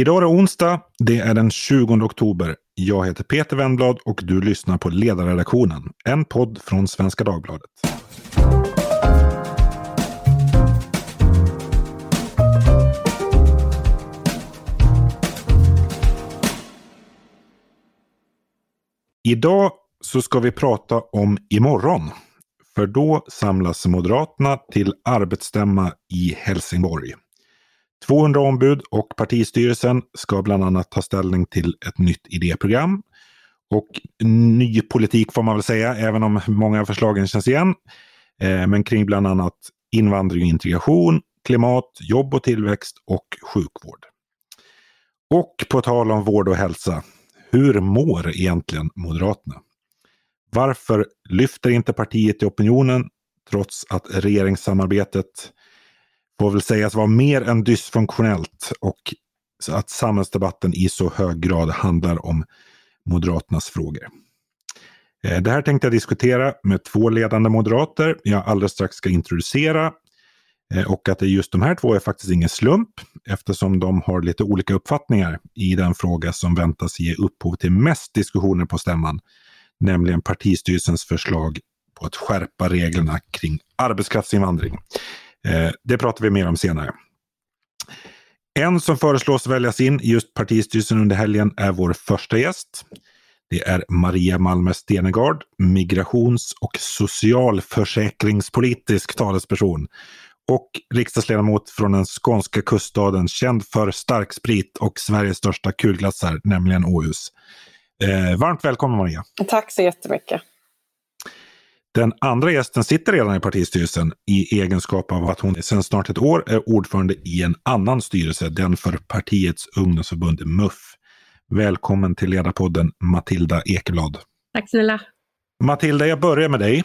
Idag är det onsdag, det är den 20 oktober. Jag heter Peter Wennblad och du lyssnar på Ledarredaktionen, en podd från Svenska Dagbladet. Idag så ska vi prata om imorgon, för då samlas Moderaterna till arbetsstämma i Helsingborg. 200 ombud och partistyrelsen ska bland annat ta ställning till ett nytt idéprogram och ny politik får man väl säga, även om många av förslagen känns igen, men kring bland annat invandring och integration, klimat, jobb och tillväxt och sjukvård. Och på tal om vård och hälsa, hur mår egentligen Moderaterna? Varför lyfter inte partiet i opinionen trots att regeringssamarbetet får väl sägas vara mer än dysfunktionellt och att samhällsdebatten i så hög grad handlar om Moderaternas frågor? Det här tänkte jag diskutera med två ledande moderater jag alldeles strax ska introducera, och att det just de här två är faktiskt ingen slump eftersom de har lite olika uppfattningar i den fråga som väntas ge upphov till mest diskussioner på stämman, nämligen partistyrelsens förslag på att skärpa reglerna kring arbetskraftsinvandring. Det pratar vi mer om senare. En som föreslås väljas in i just partistyrelsen under helgen är vår första gäst. Det är Maria Malmer Stenergard, migrations- och socialförsäkringspolitisk talesperson och riksdagsledamot från den skånska kuststaden, känd för starksprit och Sveriges största kulglassar, nämligen Åhus. Varmt välkommen Maria. Tack så jättemycket. Den andra gästen sitter redan i partistyrelsen i egenskap av att hon sedan snart ett år är ordförande i en annan styrelse, den för partiets ungdomsförbund MUFF. Välkommen till ledarpodden Matilda Ekeblad. Tack snälla. Matilda, jag börjar med dig.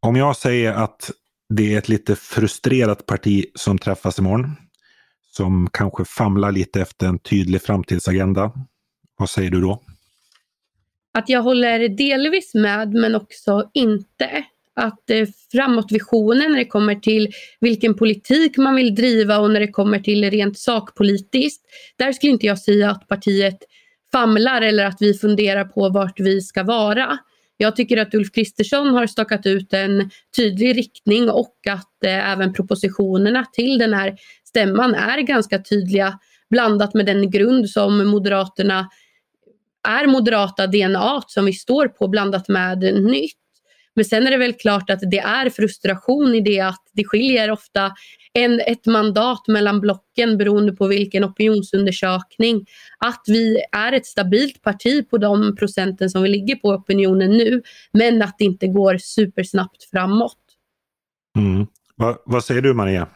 Om jag säger att det är ett lite frustrerat parti som träffas imorgon, som kanske famlar lite efter en tydlig framtidsagenda, vad säger du då? Att jag håller delvis med, men också inte. Att framåtvisionen när det kommer till vilken politik man vill driva och när det kommer till rent sakpolitiskt, där skulle inte jag säga att partiet famlar eller att vi funderar på vart vi ska vara. Jag tycker att Ulf Kristersson har stakat ut en tydlig riktning och att även propositionerna till den här stämman är ganska tydliga, blandat med den grund som Moderaterna är moderata DNA som vi står på, blandat med nytt. Men sen är det väl klart att det är frustration i det att det skiljer ofta ett mandat mellan blocken beroende på vilken opinionsundersökning. Att vi är ett stabilt parti på de procenten som vi ligger på opinionen nu, men att det inte går supersnabbt framåt. Mm. Vad säger du Maria?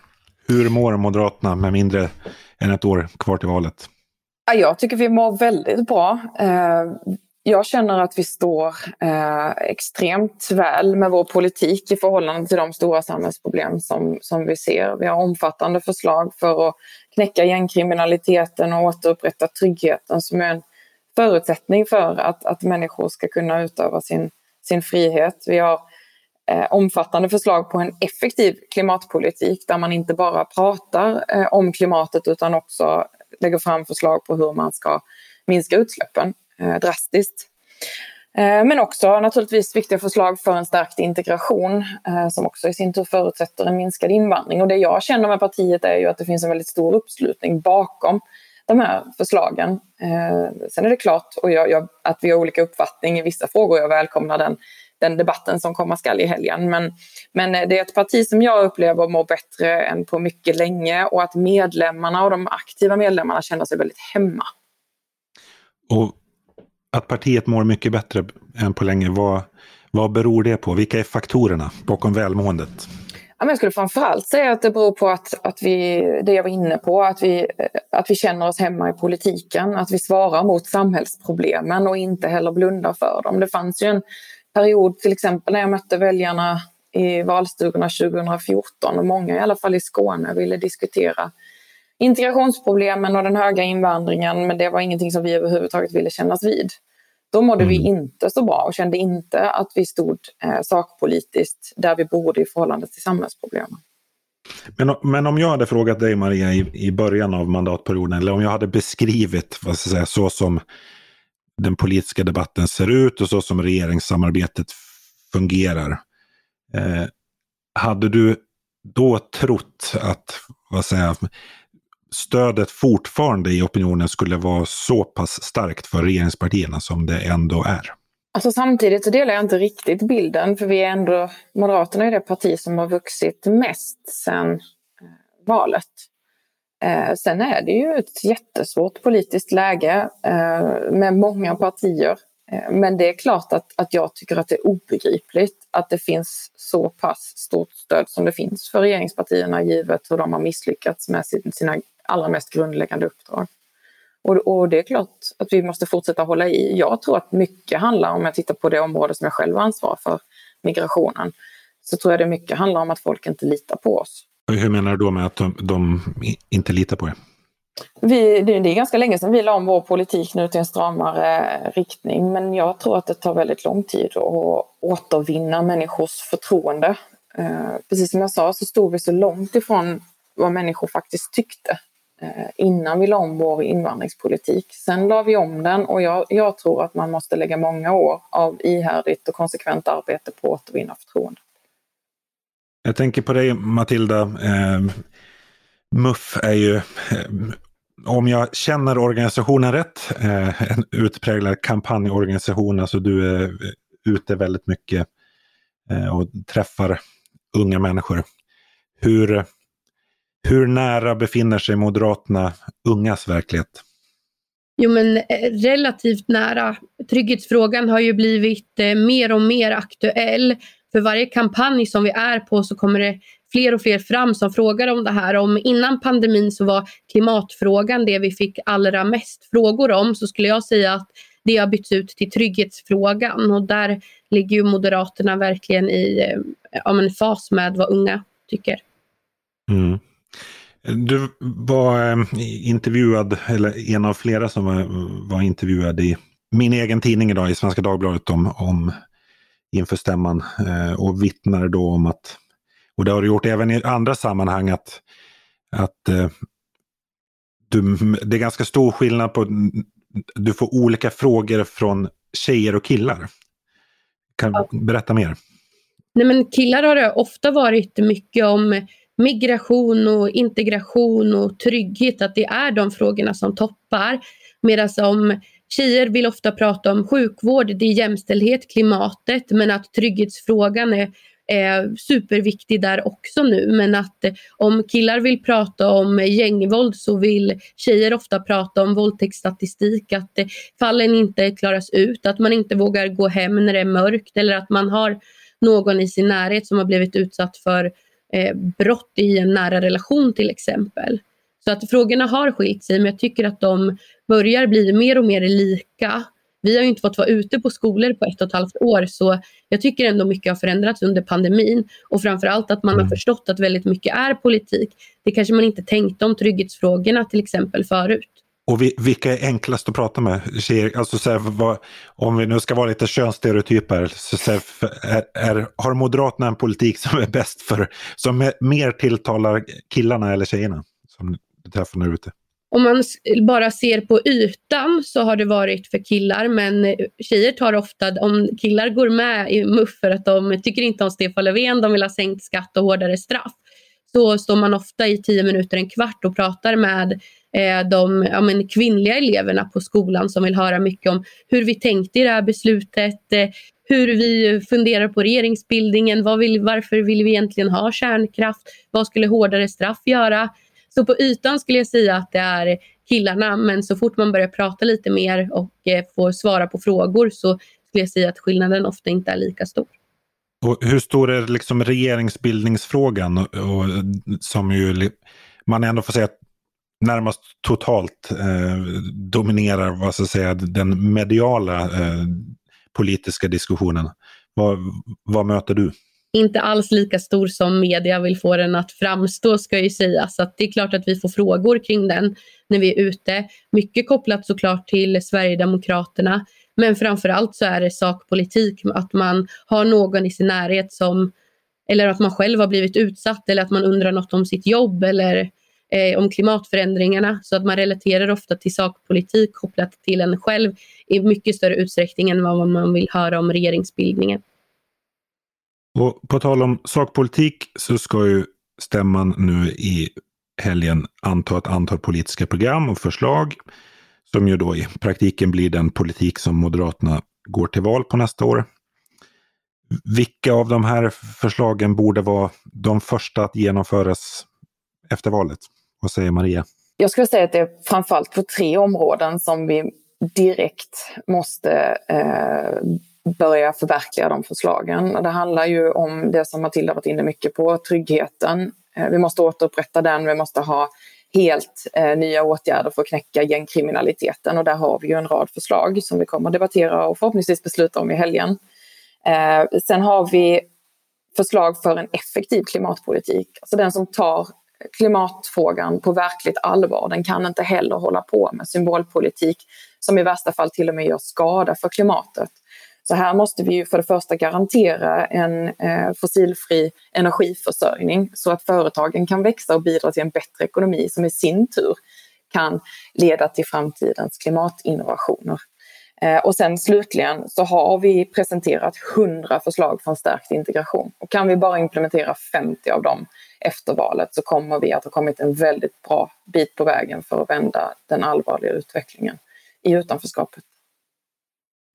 Hur mår Moderaterna med mindre än ett år kvar till valet? Jag tycker vi mår väldigt bra. Jag känner att vi står extremt väl med vår politik i förhållande till de stora samhällsproblem som vi ser. Vi har omfattande förslag för att knäcka gängkriminaliteten och återupprätta tryggheten som är en förutsättning för att människor ska kunna utöva sin frihet. Vi har omfattande förslag på en effektiv klimatpolitik där man inte bara pratar om klimatet utan också lägger fram förslag på hur man ska minska utsläppen drastiskt. Men också naturligtvis viktiga förslag för en stark integration som också i sin tur förutsätter en minskad invandring. Och det jag känner med partiet är ju att det finns en väldigt stor uppslutning bakom de här förslagen. Sen är det klart och att vi har olika uppfattning i vissa frågor. Jag välkomnar den debatten som kommer skall i helgen. Men det är ett parti som jag upplever mår bättre än på mycket länge och att medlemmarna och de aktiva medlemmarna känner sig väldigt hemma. Och att partiet mår mycket bättre än på länge, vad beror det på? Vilka är faktorerna bakom välmåendet? Jag skulle framförallt säga att det beror på att vi, det jag var inne på, att vi känner oss hemma i politiken, att vi svarar mot samhällsproblemen och inte heller blundar för dem. Det fanns ju en period till exempel när jag mötte väljarna i valstugorna 2014 och många i alla fall i Skåne ville diskutera integrationsproblemen och den höga invandringen, men det var ingenting som vi överhuvudtaget ville kännas vid. Då mådde vi inte så bra och kände inte att vi stod sakpolitiskt där vi borde i förhållande till samhällsproblemen. Men om jag hade frågat dig, Maria, i början av mandatperioden, eller om jag hade beskrivit, vad ska jag säga, så som den politiska debatten ser ut och så som regeringssamarbetet fungerar, hade du då trott att, vad ska jag säga, stödet fortfarande i opinionen skulle vara så pass starkt för regeringspartierna som det ändå är? Alltså samtidigt så delar jag inte riktigt bilden, för vi är ändå, Moderaterna är det parti som har vuxit mest sedan valet. Sen är det ju ett jättesvårt politiskt läge med många partier. Men det är klart att jag tycker att det är obegripligt att det finns så pass stort stöd som det finns för regeringspartierna, givet hur de har misslyckats med sina allra mest grundläggande uppdrag. Och det är klart att vi måste fortsätta hålla i. Jag tror att mycket handlar, om jag tittar på det område som jag själv ansvarar för, migrationen, så tror jag det mycket handlar om att folk inte litar på oss. Hur menar du då med att de inte litar på er? Det är ganska länge sedan vi la om vår politik nu till en stramare riktning, men jag tror att det tar väldigt lång tid att återvinna människors förtroende. Precis som jag sa så stod vi så långt ifrån vad människor faktiskt tyckte innan vi la om vår invandringspolitik. Sen la vi om den, och jag tror att man måste lägga många år av ihärdigt och konsekvent arbete på att återvinna förtroende. Jag tänker på dig, Matilda. MUFF är ju, om jag känner organisationen rätt, en utpräglad kampanjorganisation. Alltså du är ute väldigt mycket och träffar unga människor. Hur nära befinner sig Moderaterna ungas verklighet? Jo, men relativt nära. Trygghetsfrågan har ju blivit mer och mer aktuell. För varje kampanj som vi är på så kommer det fler och fler fram som frågar om det här. Om innan pandemin så var klimatfrågan det vi fick allra mest frågor om, så skulle jag säga att det har bytts ut till trygghetsfrågan. Och där ligger ju Moderaterna verkligen i en fas med vad unga tycker. Mm. Du var intervjuad, eller en av flera som var intervjuad i min egen tidning idag, i Svenska Dagbladet, om inför stämman, och vittnar då om att, och det har du gjort även i andra sammanhang, det är ganska stor skillnad på, du får olika frågor från tjejer och killar. Kan du berätta mer? Nej, men killar har det ofta varit mycket om migration och integration och trygghet, att det är de frågorna som toppar, medan som tjejer vill ofta prata om sjukvård, det är jämställdhet, klimatet, men att trygghetsfrågan är superviktig där också nu. Men att om killar vill prata om gängvåld så vill tjejer ofta prata om våldtäktsstatistik, att fallen inte klaras ut, att man inte vågar gå hem när det är mörkt, eller att man har någon i sin närhet som har blivit utsatt för brott i en nära relation till exempel. Så att frågorna har skilt sig, men jag tycker att de börjar bli mer och mer lika. Vi har ju inte fått vara ute på skolor på 1,5 år, så jag tycker ändå mycket har förändrats under pandemin, och framförallt att man har förstått att väldigt mycket är politik. Det kanske man inte tänkte om trygghetsfrågorna till exempel förut. Och vilka är enklast att prata med? Alltså, så här, om vi nu ska vara lite könsstereotyper, så har Moderaterna en politik som är bäst för, som är mer tilltalar killarna eller tjejerna som du träffar när du är ute? Om man bara ser på ytan så har det varit för killar, men tjejer tar ofta, om killar går med i MUFF för att de tycker inte om Stefan Löfven, de vill ha sänkt skatt och hårdare straff, så står man ofta i 10 minuter, en kvart, och pratar med de kvinnliga eleverna på skolan som vill höra mycket om hur vi tänkte i det här beslutet, hur vi funderar på regeringsbildningen, varför vill vi egentligen ha kärnkraft, vad skulle hårdare straff göra? Så på ytan skulle jag säga att det är killarna, men så fort man börjar prata lite mer och får svara på frågor, så skulle jag säga att skillnaden ofta inte är lika stor. Och hur stor är liksom regeringsbildningsfrågan, och som ju man ändå får säga att närmast totalt dominerar, vad ska jag säga, den mediala politiska diskussionen. Vad möter du? Inte alls lika stor som media vill få den att framstå, ska ju sägas. Så att det är klart att vi får frågor kring den när vi är ute. Mycket kopplat såklart till Sverigedemokraterna. Men framförallt så är det sakpolitik, att man har någon i sin närhet som eller att man själv har blivit utsatt, eller att man undrar något om sitt jobb eller om klimatförändringarna. Så att man relaterar ofta till sakpolitik kopplat till en själv i mycket större utsträckning än vad man vill höra om regeringsbildningen. Och på tal om sakpolitik så ska ju stämman nu i helgen anta ett antal politiska program och förslag som ju då i praktiken blir den politik som Moderaterna går till val på nästa år. Vilka av de här förslagen borde vara de första att genomföras efter valet? Vad säger Maria? Jag skulle säga att det är framförallt på tre områden som vi direkt måste börja förverkliga de förslagen. Det handlar ju om det som Matilda varit inne mycket på, tryggheten. Vi måste återupprätta den, vi måste ha helt nya åtgärder för att knäcka gängkriminaliteten, och där har vi ju en rad förslag som vi kommer att debattera och förhoppningsvis besluta om i helgen. Sen har vi förslag för en effektiv klimatpolitik. Alltså den som tar klimatfrågan på verkligt allvar, den kan inte heller hålla på med symbolpolitik som i värsta fall till och med gör skada för klimatet. Så här måste vi ju för det första garantera en fossilfri energiförsörjning så att företagen kan växa och bidra till en bättre ekonomi som i sin tur kan leda till framtidens klimatinnovationer. Och sen slutligen så har vi presenterat 100 förslag för en stärkt integration. Och kan vi bara implementera 50 av dem efter valet så kommer vi att ha kommit en väldigt bra bit på vägen för att vända den allvarliga utvecklingen i utanförskapet.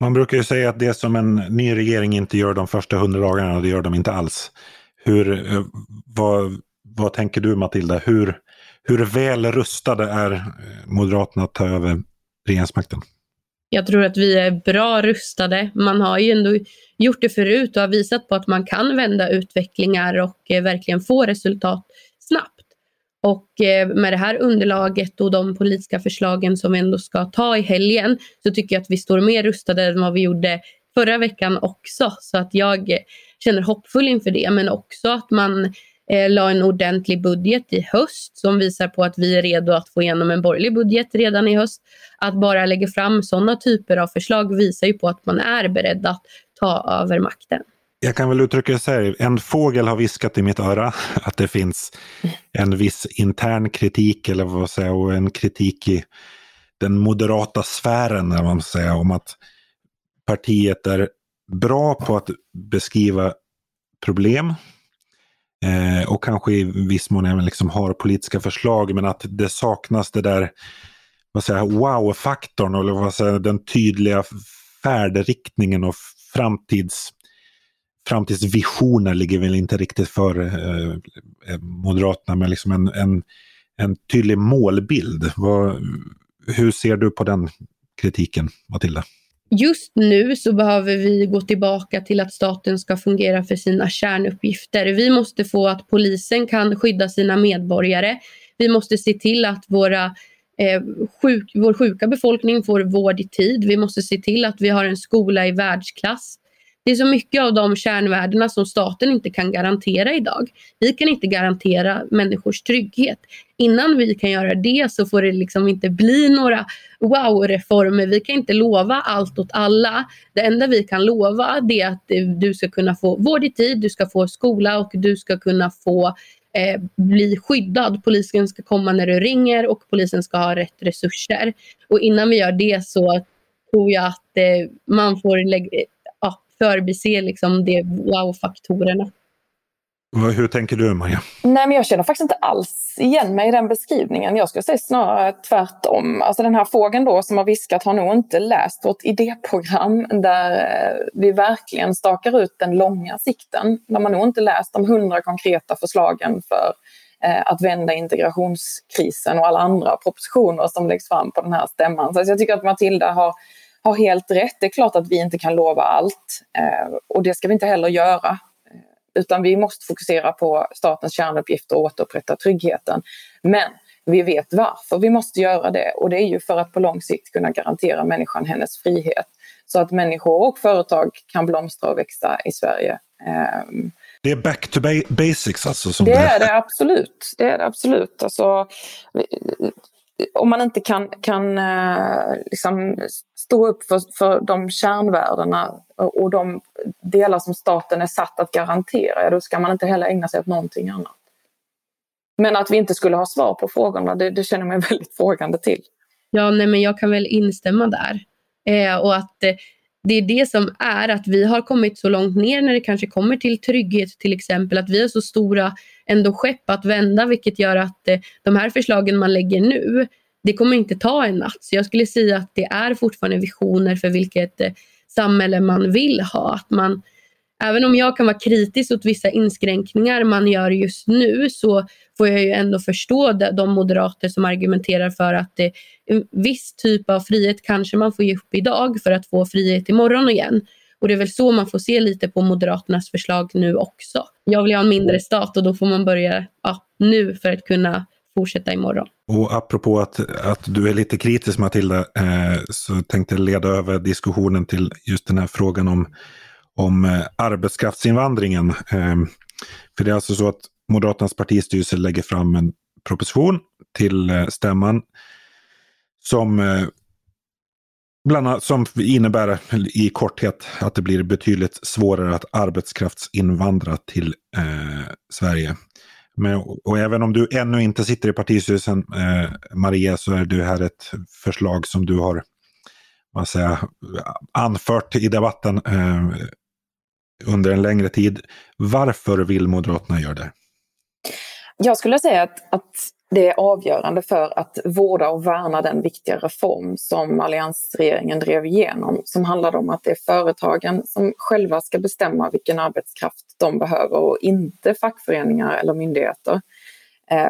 Man brukar ju säga att det som en ny regering inte gör de första 100 dagarna, det gör de inte alls. Vad tänker du, Matilda? Hur väl rustade är Moderaterna att ta över regeringsmakten? Jag tror att vi är bra rustade. Man har ju ändå gjort det förut och har visat på att man kan vända utvecklingar och verkligen få resultat snabbt. Och med det här underlaget och de politiska förslagen som vi ändå ska ta i helgen så tycker jag att vi står mer rustade än vad vi gjorde förra veckan också. Så att jag känner hoppfull inför det, men också att man la en ordentlig budget i höst som visar på att vi är redo att få igenom en borgerlig budget redan i höst. Att bara lägga fram sådana typer av förslag visar ju på att man är beredd att ta över makten. Jag kan väl uttrycka så här, en fågel har viskat i mitt öra att det finns en viss intern kritik eller vad ska jag säga, och en kritik i den moderata sfären eller vad man ska säga, om att partiet är bra på att beskriva problem och kanske i viss mån även liksom har politiska förslag, men att det saknas det där vad ska jag säga, wow-faktorn eller vad ska jag säga, den tydliga färdriktningen och framtidsvisioner ligger väl inte riktigt för Moderaterna, men liksom en tydlig målbild. Hur ser du på den kritiken, Matilda? Just nu så behöver vi gå tillbaka till att staten ska fungera för sina kärnuppgifter. Vi måste få att polisen kan skydda sina medborgare. Vi måste se till att vår sjuka befolkning får vård i tid. Vi måste se till att vi har en skola i världsklass. Det är så mycket av de kärnvärdena som staten inte kan garantera idag. Vi kan inte garantera människors trygghet. Innan vi kan göra det så får det liksom inte bli några wow-reformer. Vi kan inte lova allt åt alla. Det enda vi kan lova är att du ska kunna få vård i tid, du ska få skola och du ska kunna få bli skyddad. Polisen ska komma när du ringer och polisen ska ha rätt resurser. Och innan vi gör det så tror jag att man får förbise liksom de wow-faktorerna. Hur tänker du, Maria? Nej, men jag känner faktiskt inte alls igen mig i den beskrivningen. Jag skulle säga snarare tvärtom. Alltså den här fågeln då som har viskat har nog inte läst vårt idéprogram där vi verkligen stakar ut den långa sikten. De har nog inte läst de 100 konkreta förslagen för att vända integrationskrisen och alla andra propositioner som läggs fram på den här stämman. Så jag tycker att Matilda har helt rätt. Det är klart att vi inte kan lova allt och det ska vi inte heller göra, utan vi måste fokusera på statens kärnuppgifter och återupprätta tryggheten. Men vi vet varför vi måste göra det, och det är ju för att på lång sikt kunna garantera människan hennes frihet så att människor och företag kan blomstra och växa i Sverige. Det är back to basics alltså? Som det är det absolut. Alltså, om man inte kan liksom stå upp för de kärnvärdena och de delar som staten är satt att garantera, då ska man inte heller ägna sig åt någonting annat. Men att vi inte skulle ha svar på frågorna, det känner mig väldigt frågande till. Ja, nej, men jag kan väl instämma där. Och att det är det som är att vi har kommit så långt ner när det kanske kommer till trygghet till exempel. Att vi är så stora ändå skepp att vända, vilket gör att de här förslagen man lägger nu, det kommer inte ta en natt. Så jag skulle säga att det är fortfarande visioner för vilket samhälle man vill ha. Att man, även om jag kan vara kritisk åt vissa inskränkningar man gör just nu, så får jag ju ändå förstå de moderater som argumenterar för att en viss typ av frihet kanske man får ge upp idag för att få frihet imorgon igen. Och det är väl så man får se lite på Moderaternas förslag nu också. Jag vill ha en mindre stat och då får man börja nu för att kunna fortsätta imorgon. Och apropå att du är lite kritisk, Matilda, så tänkte jag leda över diskussionen till just den här frågan om arbetskraftsinvandringen. För det är alltså så att Moderaternas partistyrelse lägger fram en proposition till stämman som bland annat, som innebär i korthet att det blir betydligt svårare att arbetskraftsinvandra till Sverige. Och även om du ännu inte sitter i partistyrelsen, Maria, så är det här ett förslag som du har anfört i debatten under en längre tid. Varför vill Moderaterna göra det? Jag skulle säga att det är avgörande för att vårda och värna den viktiga reform som alliansregeringen drev igenom, som handlade om att det är företagen som själva ska bestämma vilken arbetskraft de behöver och inte fackföreningar eller myndigheter.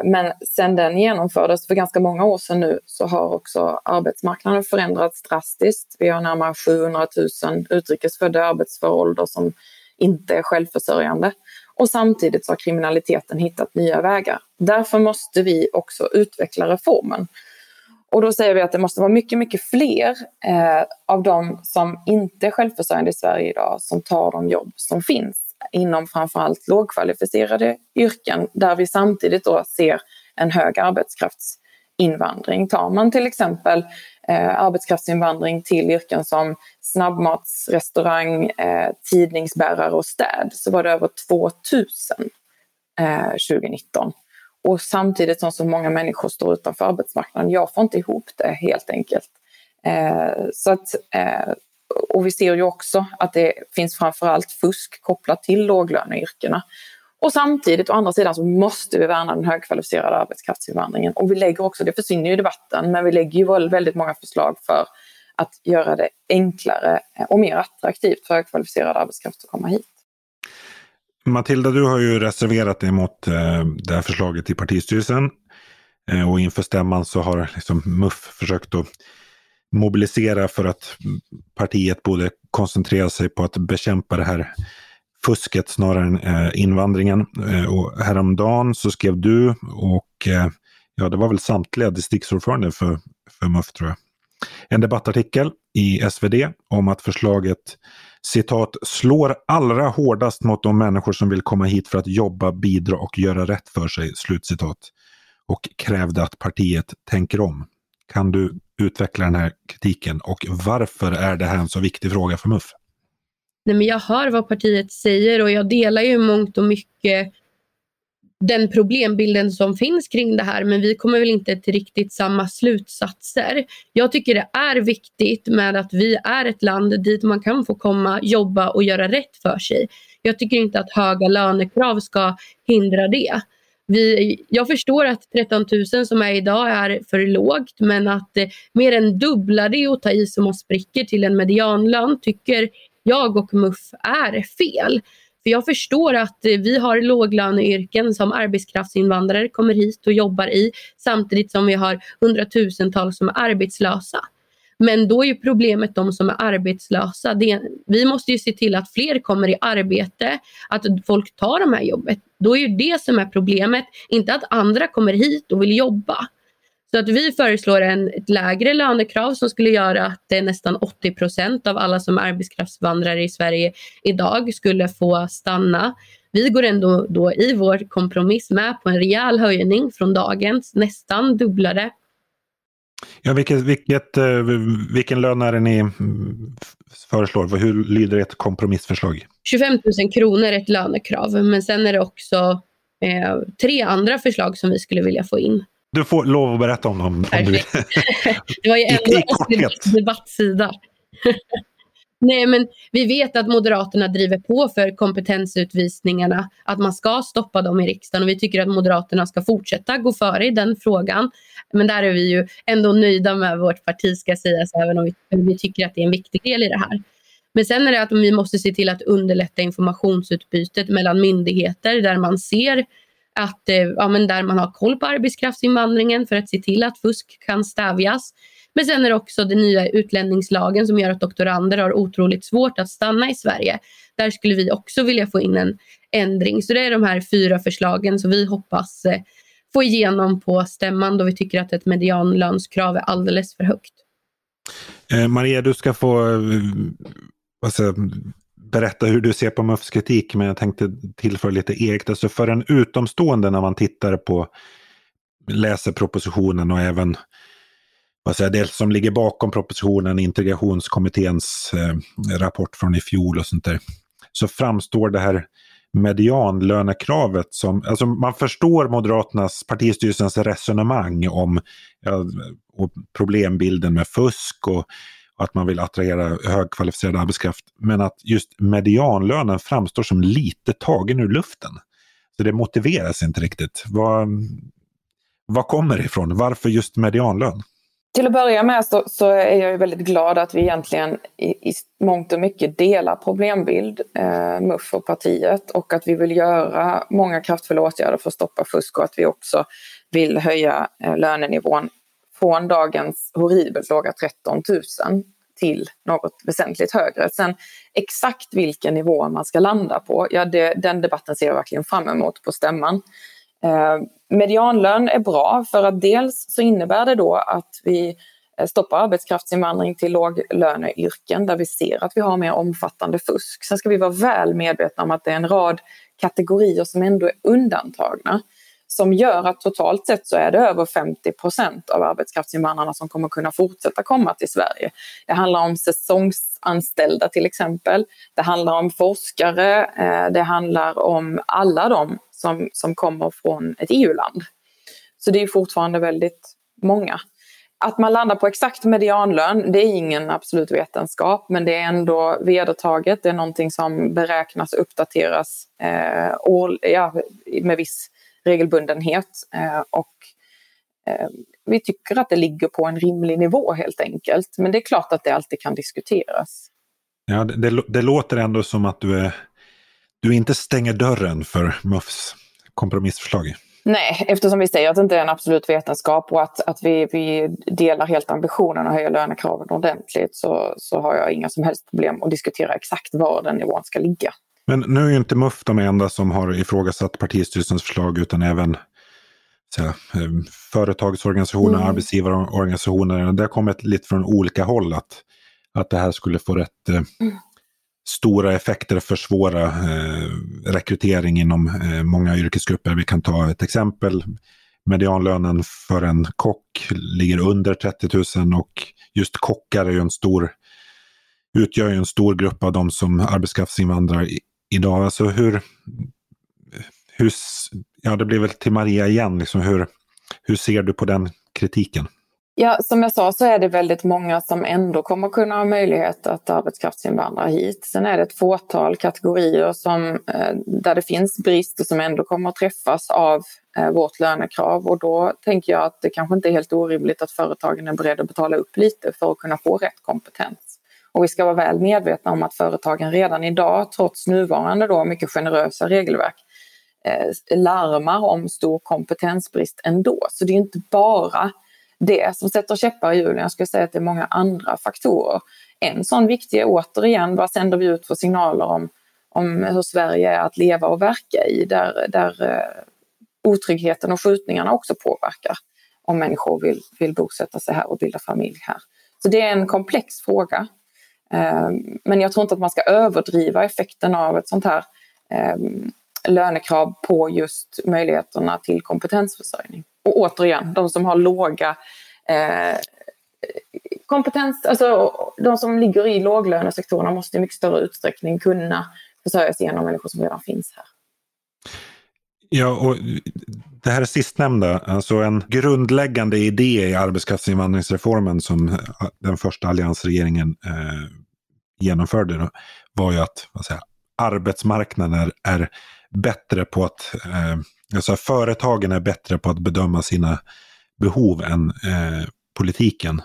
Men sen den genomfördes för ganska många år sedan nu, så har också arbetsmarknaden förändrats drastiskt. Vi har närmare 700 000 utrikesfödda arbetsför ålder som inte är självförsörjande. Och samtidigt så har kriminaliteten hittat nya vägar. Därför måste vi också utveckla reformen. Och då säger vi att det måste vara mycket, mycket fler av de som inte är självförsörjande i Sverige idag som tar de jobb som finns inom framförallt lågkvalificerade yrken, där vi samtidigt då ser en hög arbetskraftsinvandring. Tar man till exempel arbetskraftsinvandring till yrken som snabbmatsrestaurang, tidningsbärare och städ, så var det över 2000 2019. Och samtidigt som så många människor står utanför arbetsmarknaden. Jag får inte ihop det helt enkelt. Och vi ser ju också att det finns framförallt fusk kopplat till låglöneyrkena. Och samtidigt å andra sidan så måste vi värna den högkvalificerade arbetskraftsinvandringen. Och vi lägger också, det försvinner ju i debatten, men vi lägger ju väldigt många förslag för att göra det enklare och mer attraktivt för högkvalificerad arbetskraft att komma hit. Matilda, du har ju reserverat dig mot det här förslaget i partistyrelsen. Och inför stämman så har liksom MUFF försökt att mobilisera för att partiet borde koncentrera sig på att bekämpa det här fusket snarare än invandringen. Och häromdagen så skrev du och det var väl samtliga distriktsordförande för MUFF, tror jag, en debattartikel i SvD om att förslaget, citat, slår allra hårdast mot de människor som vill komma hit för att jobba, bidra och göra rätt för sig, slutcitat, och krävde att partiet tänker om. Kan du utveckla den här kritiken och varför är det här en så viktig fråga för MUFF? Nej, men jag hör vad partiet säger och jag delar ju mångt och mycket den problembilden som finns kring det här, men vi kommer väl inte till riktigt samma slutsatser. Jag tycker det är viktigt med att vi är ett land dit man kan få komma, jobba och göra rätt för sig. Jag tycker inte att höga lönekrav ska hindra det. Jag förstår att 13 000 som är idag är för lågt, men att mer än dubbla det och ta i som man spricker till en medianlön tycker jag och MUFF är fel. För jag förstår att vi har låglöneyrken som arbetskraftsinvandrare kommer hit och jobbar i, samtidigt som vi har hundratusentals som är arbetslösa. Men då är ju problemet de som är arbetslösa. Vi måste ju se till att fler kommer i arbete, att folk tar de här jobbet. Då är ju det som är problemet, inte att andra kommer hit och vill jobba. Så att vi föreslår ett lägre lönekrav som skulle göra att nästan 80% av alla som är arbetskraftsvandrare i Sverige idag skulle få stanna. Vi går ändå då i vår kompromiss med på en rejäl höjning från dagens, nästan dubblade. Ja, vilken lön är det ni föreslår? Hur lyder ett kompromissförslag? 25 000 kronor är ett lönekrav, men sen är det också 3 andra förslag som vi skulle vilja få in. Du får lov att berätta om dem. Om du... Det var ju ändå en debattsida. Nej, men vi vet att Moderaterna driver på för kompetensutvisningarna, att man ska stoppa dem i riksdagen, och vi tycker att Moderaterna ska fortsätta gå före i den frågan. Men där är vi ju ändå nöjda med vårt parti, ska sägas, även om vi tycker att det är en viktig del i det här. Men sen är det att vi måste se till att underlätta informationsutbytet mellan myndigheter där man ser att där man har koll på arbetskraftsinvandringen för att se till att fusk kan stävjas. Men sen är det också den nya utlänningslagen som gör att doktorander har otroligt svårt att stanna i Sverige. Där skulle vi också vilja få in en ändring. Så det är de här 4 förslagen som vi hoppas få igenom på stämman, då vi tycker att ett medianlönskrav är alldeles för högt. Maria, du ska få berätta hur du ser på MUFFs kritik, men jag tänkte tillföra lite eget. Alltså för en utomstående, när man tittar på, läser propositionen och även det som ligger bakom propositionen, integrationskommitténs rapport från i fjol och sånt där, så framstår det här medianlönekravet som, alltså man förstår Moderaternas partistyrelsens resonemang om och problembilden med fusk och att man vill attrahera högkvalificerad arbetskraft, men att just medianlönen framstår som lite tagen ur luften. Så det motiveras inte riktigt. Vad kommer det ifrån? Varför just medianlön? Till att börja med så är jag ju väldigt glad att vi egentligen i mångt och mycket delar problembild, MUFF och partiet, och att vi vill göra många kraftfulla åtgärder för att stoppa fusk, och att vi också vill höja lönenivån från dagens horribelt låga 13 000 till något väsentligt högre. Sen exakt vilken nivå man ska landa på, den debatten ser jag verkligen fram emot på stämman. Medianlön är bra för att dels så innebär det då att vi stoppar arbetskraftsinvandring till låglöneyrken där vi ser att vi har mer omfattande fusk. Sen ska vi vara väl medvetna om att det är en rad kategorier som ändå är undantagna, som gör att totalt sett så är det över 50% av arbetskraftsinvandrarna som kommer kunna fortsätta komma till Sverige. Det handlar om säsongsanställda till exempel, det handlar om forskare, det handlar om alla de som kommer från ett EU-land. Så det är fortfarande väldigt många. Att man landar på exakt medianlön, det är ingen absolut vetenskap, men det är ändå vedertaget, det är någonting som beräknas och uppdateras med viss regelbundenhet, och vi tycker att det ligger på en rimlig nivå helt enkelt, men det är klart att det alltid kan diskuteras. Ja, det låter ändå som att du inte stänger dörren för MUFFs kompromissförslag. Nej, eftersom vi säger att det inte är en absolut vetenskap och att vi delar helt ambitionen att höja lönekraven ordentligt, så har jag inga som helst problem att diskutera exakt var den nivån ska ligga. Men nu är ju inte MUFF de enda som har ifrågasatt partistyrelsens förslag, utan även företagsorganisationer, arbetsgivarorganisationer. Det har kommit lite från olika håll att det här skulle få rätt stora effekter, försvåra rekrytering inom många yrkesgrupper. Vi kan ta ett exempel. Medianlönen för en kock ligger under 30 000, och just kockar är ju utgör ju en stor grupp av de som arbetskraftsinvandrar idag. Alltså det blir väl till Maria igen. Liksom hur ser du på den kritiken? Ja, som jag sa så är det väldigt många som ändå kommer kunna ha möjlighet att arbetskraftsinvandra hit. Sen är det ett fåtal kategorier där det finns brister som ändå kommer att träffas av vårt lönekrav. Och då tänker jag att det kanske inte är helt orimligt att företagen är beredda att betala upp lite för att kunna få rätt kompetens. Och vi ska vara väl medvetna om att företagen redan idag, trots nuvarande då mycket generösa regelverk, larmar om stor kompetensbrist ändå. Så det är inte bara det som sätter käppar i hjulen. Jag skulle säga att det är många andra faktorer. En sån viktig är återigen, vad sänder vi ut för signaler om hur Sverige är att leva och verka i, där otryggheten och skjutningarna också påverkar om människor vill bosätta sig här och bilda familj här. Så det är en komplex fråga. Men jag tror inte att man ska överdriva effekten av ett sånt här lönekrav på just möjligheterna till kompetensförsörjning. Och återigen, de som har låga kompetens, alltså de som ligger i låglönesektorerna måste i mycket större utsträckning kunna försörja sig genom människor som redan finns här. Ja, och det här sistnämnda, alltså en grundläggande idé i arbetskraftsinvandringsreformen som den första alliansregeringen genomförde då, var ju att arbetsmarknaden är bättre på att, alltså företagen är bättre på att bedöma sina behov än politiken.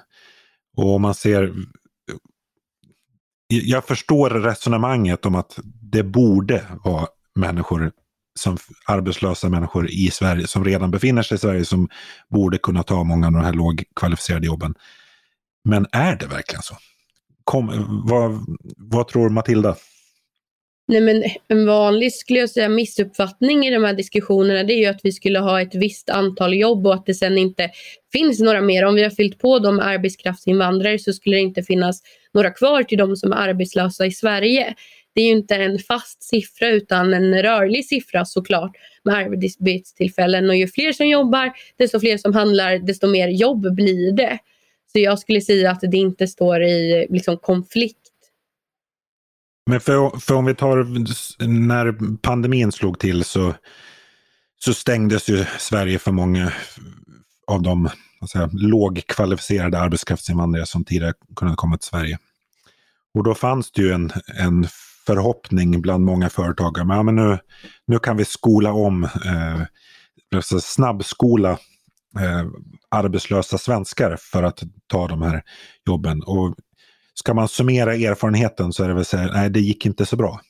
Och om man ser, jag förstår resonemanget om att det borde vara människor som arbetslösa människor i Sverige som redan befinner sig i Sverige som borde kunna ta många av de här lågkvalificerade jobben. Men är det verkligen så? Vad tror Matilda? Nej, men en vanlig skulle jag säga missuppfattning i de här diskussionerna, det är ju att vi skulle ha ett visst antal jobb och att det sen inte finns några mer. Om vi har fyllt på de arbetskraftsinvandrare så skulle det inte finnas några kvar till de som är arbetslösa i Sverige. Det är ju inte en fast siffra utan en rörlig siffra såklart med arbetstillfällen, och ju fler som jobbar desto fler som handlar desto mer jobb blir det. Så jag skulle säga att det inte står i konflikt. Men för om vi tar när pandemin slog till så stängdes ju Sverige för många av de lågkvalificerade arbetskraftsinvandrare som tidigare kunde komma till Sverige. Och då fanns det ju en förhoppning bland många företagare. Men nu kan vi skola om, snabbskola arbetslösa svenskar för att ta de här jobben. Och ska man summera erfarenheten så är det väl säga, nej, det gick inte så bra.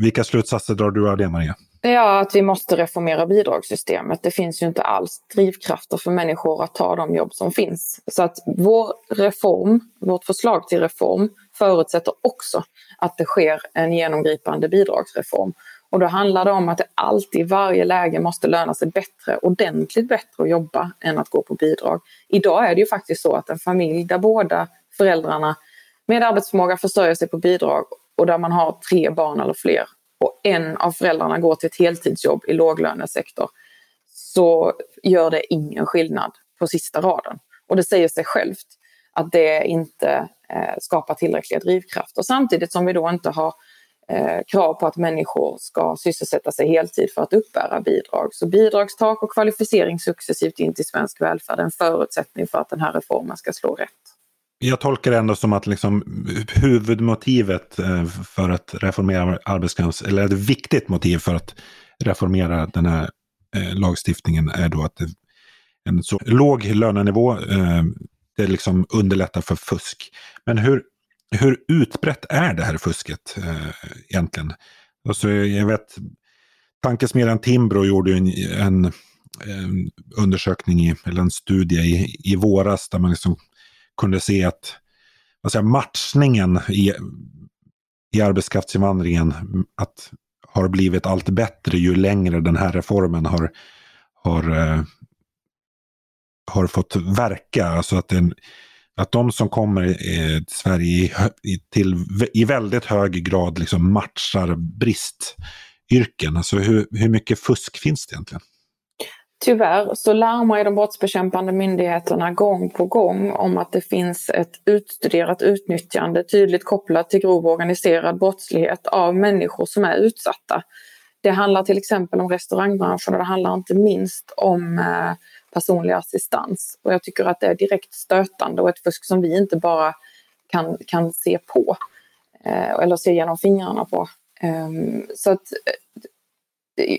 Vilka slutsatser drar du av det, Maria? Ja, att vi måste reformera bidragssystemet. Det finns ju inte alls drivkrafter för människor att ta de jobb som finns. Så att vårt förslag till reform förutsätter också att det sker en genomgripande bidragsreform. Och då handlar det om att det alltid i varje läge måste löna sig bättre, ordentligt bättre att jobba än att gå på bidrag. Idag är det ju faktiskt så att en familj där båda föräldrarna med arbetsförmåga försörjer sig på bidrag och där man har 3 barn eller fler och en av föräldrarna går till ett heltidsjobb i låglönesektor, så gör det ingen skillnad på sista raden. Och det säger sig självt att det inte skapar tillräckliga drivkraft. Och samtidigt som vi då inte har krav på att människor ska sysselsätta sig heltid för att uppbära bidrag. Så bidragstak och kvalificering successivt in till svensk välfärd är en förutsättning för att den här reformen ska slå rätt. Jag tolkar det ändå som att huvudmotivet för att reformera arbetskraft, eller ett viktigt motiv för att reformera den här lagstiftningen, är då att en så låg lönenivå det underlättar för fusk. Men hur utbrett är det här fusket egentligen? Alltså, jag vet, tankesmedjan Timbro gjorde en undersökning eller en studie i våras där man kunde se att matchningen i arbetskraftsinvandringen har blivit allt bättre ju längre den här reformen har fått verka. Alltså att de som kommer till Sverige i väldigt hög grad matchar bristyrken. Alltså hur mycket fusk finns det egentligen? Tyvärr så larmar ju de brottsbekämpande myndigheterna gång på gång om att det finns ett utstuderat utnyttjande tydligt kopplat till grov organiserad brottslighet av människor som är utsatta. Det handlar till exempel om restaurangbranschen och det handlar inte minst om personlig assistans. Och jag tycker att det är direkt stötande och ett fusk som vi inte bara kan se på eller se genom fingrarna på. Så att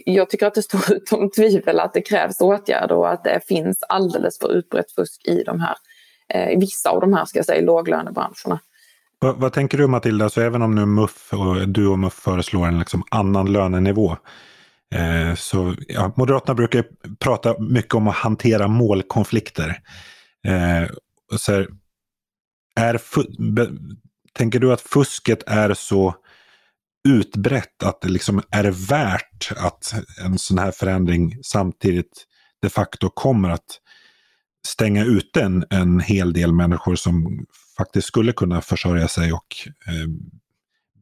jag tycker att det står utom tvivel att det krävs åtgärder och att det finns alldeles för utbrett fusk i de här, vissa av de här låglönebranscherna. Vad tänker du, Matilda? Så även om nu du och MUFF föreslår en annan lönenivå, Moderaterna brukar prata mycket om att hantera målkonflikter. Tänker du att fusket är så utbrett att det är värt att en sån här förändring samtidigt de facto kommer att stänga ut en hel del människor som faktiskt skulle kunna försörja sig och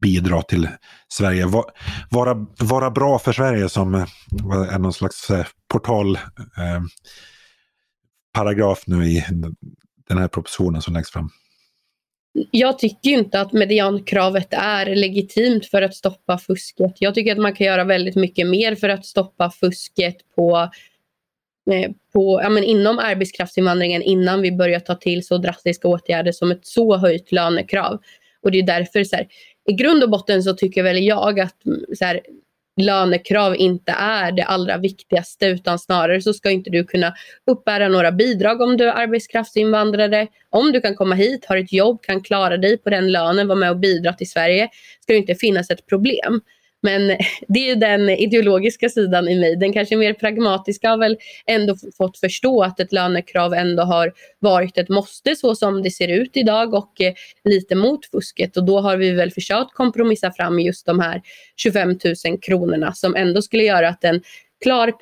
bidra till Sverige, vara bra för Sverige, som är någon slags portal paragraf nu i den här propositionen som läggs fram? Jag tycker ju inte att mediankravet är legitimt för att stoppa fusket. Jag tycker att man kan göra väldigt mycket mer för att stoppa fusket inom arbetskraftsinvandringen innan vi börjar ta till så drastiska åtgärder som ett så höjt lönekrav. Och det är därför så här, i grund och botten så tycker väl jag att så här, lönekrav inte är det allra viktigaste, utan snarare så ska inte du kunna uppbära några bidrag om du är arbetskraftsinvandrare. Om du kan komma hit, har ett jobb, kan klara dig på den lönen, vara med och bidra till Sverige, ska det inte finnas ett problem. Men det är ju den ideologiska sidan i mig. Den kanske mer pragmatiska har väl ändå fått förstå att ett lönekrav ändå har varit ett måste så som det ser ut idag och lite mot fusket. Och då har vi väl försökt kompromissa fram just de här 25 000 kronorna som ändå skulle göra att en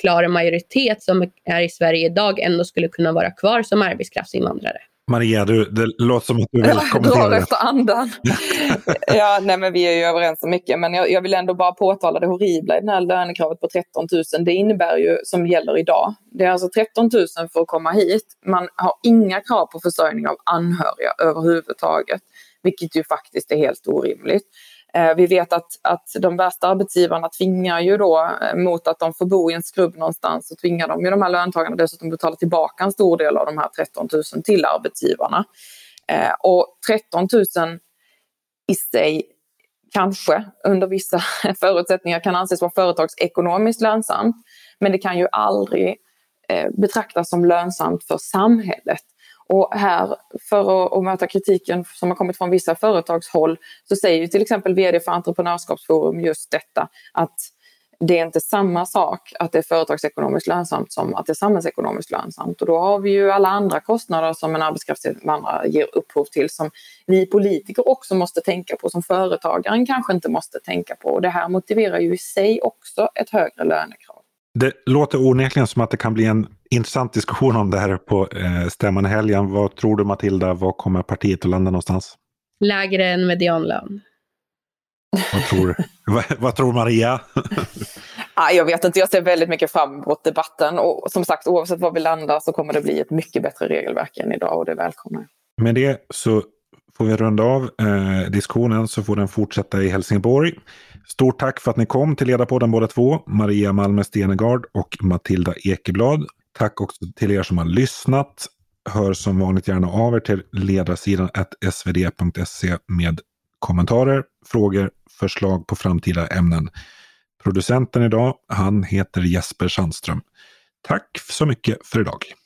klar majoritet som är i Sverige idag ändå skulle kunna vara kvar som arbetskraftsinvandrare. Maria, det låter som att du vill kommentera det. Efter andan. Ja, nej, men vi är ju överens om mycket, men jag vill ändå bara påtala det horribla i det här lönekravet på 13 000. Det innebär ju som gäller idag. Det är alltså 13 000 för att komma hit. Man har inga krav på försörjning av anhöriga överhuvudtaget, vilket ju faktiskt är helt orimligt. Vi vet att de värsta arbetsgivarna tvingar ju då mot att de får bo i en skrubb någonstans, så tvingar de ju de här löntagarna dessutom betala tillbaka en stor del av de här 13 000 till arbetsgivarna. Och 13 000 i sig kanske under vissa förutsättningar kan anses vara företagsekonomiskt lönsamt, men det kan ju aldrig betraktas som lönsamt för samhället. Och här, för att möta kritiken som har kommit från vissa företagshåll, så säger ju till exempel vd för Entreprenörskapsforum just detta, att det är inte samma sak att det är företagsekonomiskt lönsamt som att det är samhällsekonomiskt lönsamt. Och då har vi ju alla andra kostnader som en arbetskraftsinvandrare ger upphov till, som vi politiker också måste tänka på, som företagaren kanske inte måste tänka på. Och det här motiverar ju i sig också ett högre lönekrav. Det låter onekligen som att det kan bli en intressant diskussion om det här på stämman i helgen. Vad tror du, Matilda? Vad kommer partiet att landa någonstans? Lägre än medianlön. Vad tror Maria? Jag vet inte. Jag ser väldigt mycket fram emot debatten. Och som sagt, oavsett var vi landar så kommer det bli ett mycket bättre regelverk än idag, och det välkomnar. Med det så får vi runda av diskussionen, så får den fortsätta i Helsingborg. Stort tack för att ni kom till Ledarpodden båda två, Maria Malmer Stenergard och Matilda Ekeblad. Tack också till er som har lyssnat. Hör som vanligt gärna av er till ledarsidan @svd.se med kommentarer, frågor, förslag på framtida ämnen. Producenten idag, han heter Jesper Sandström. Tack så mycket för idag.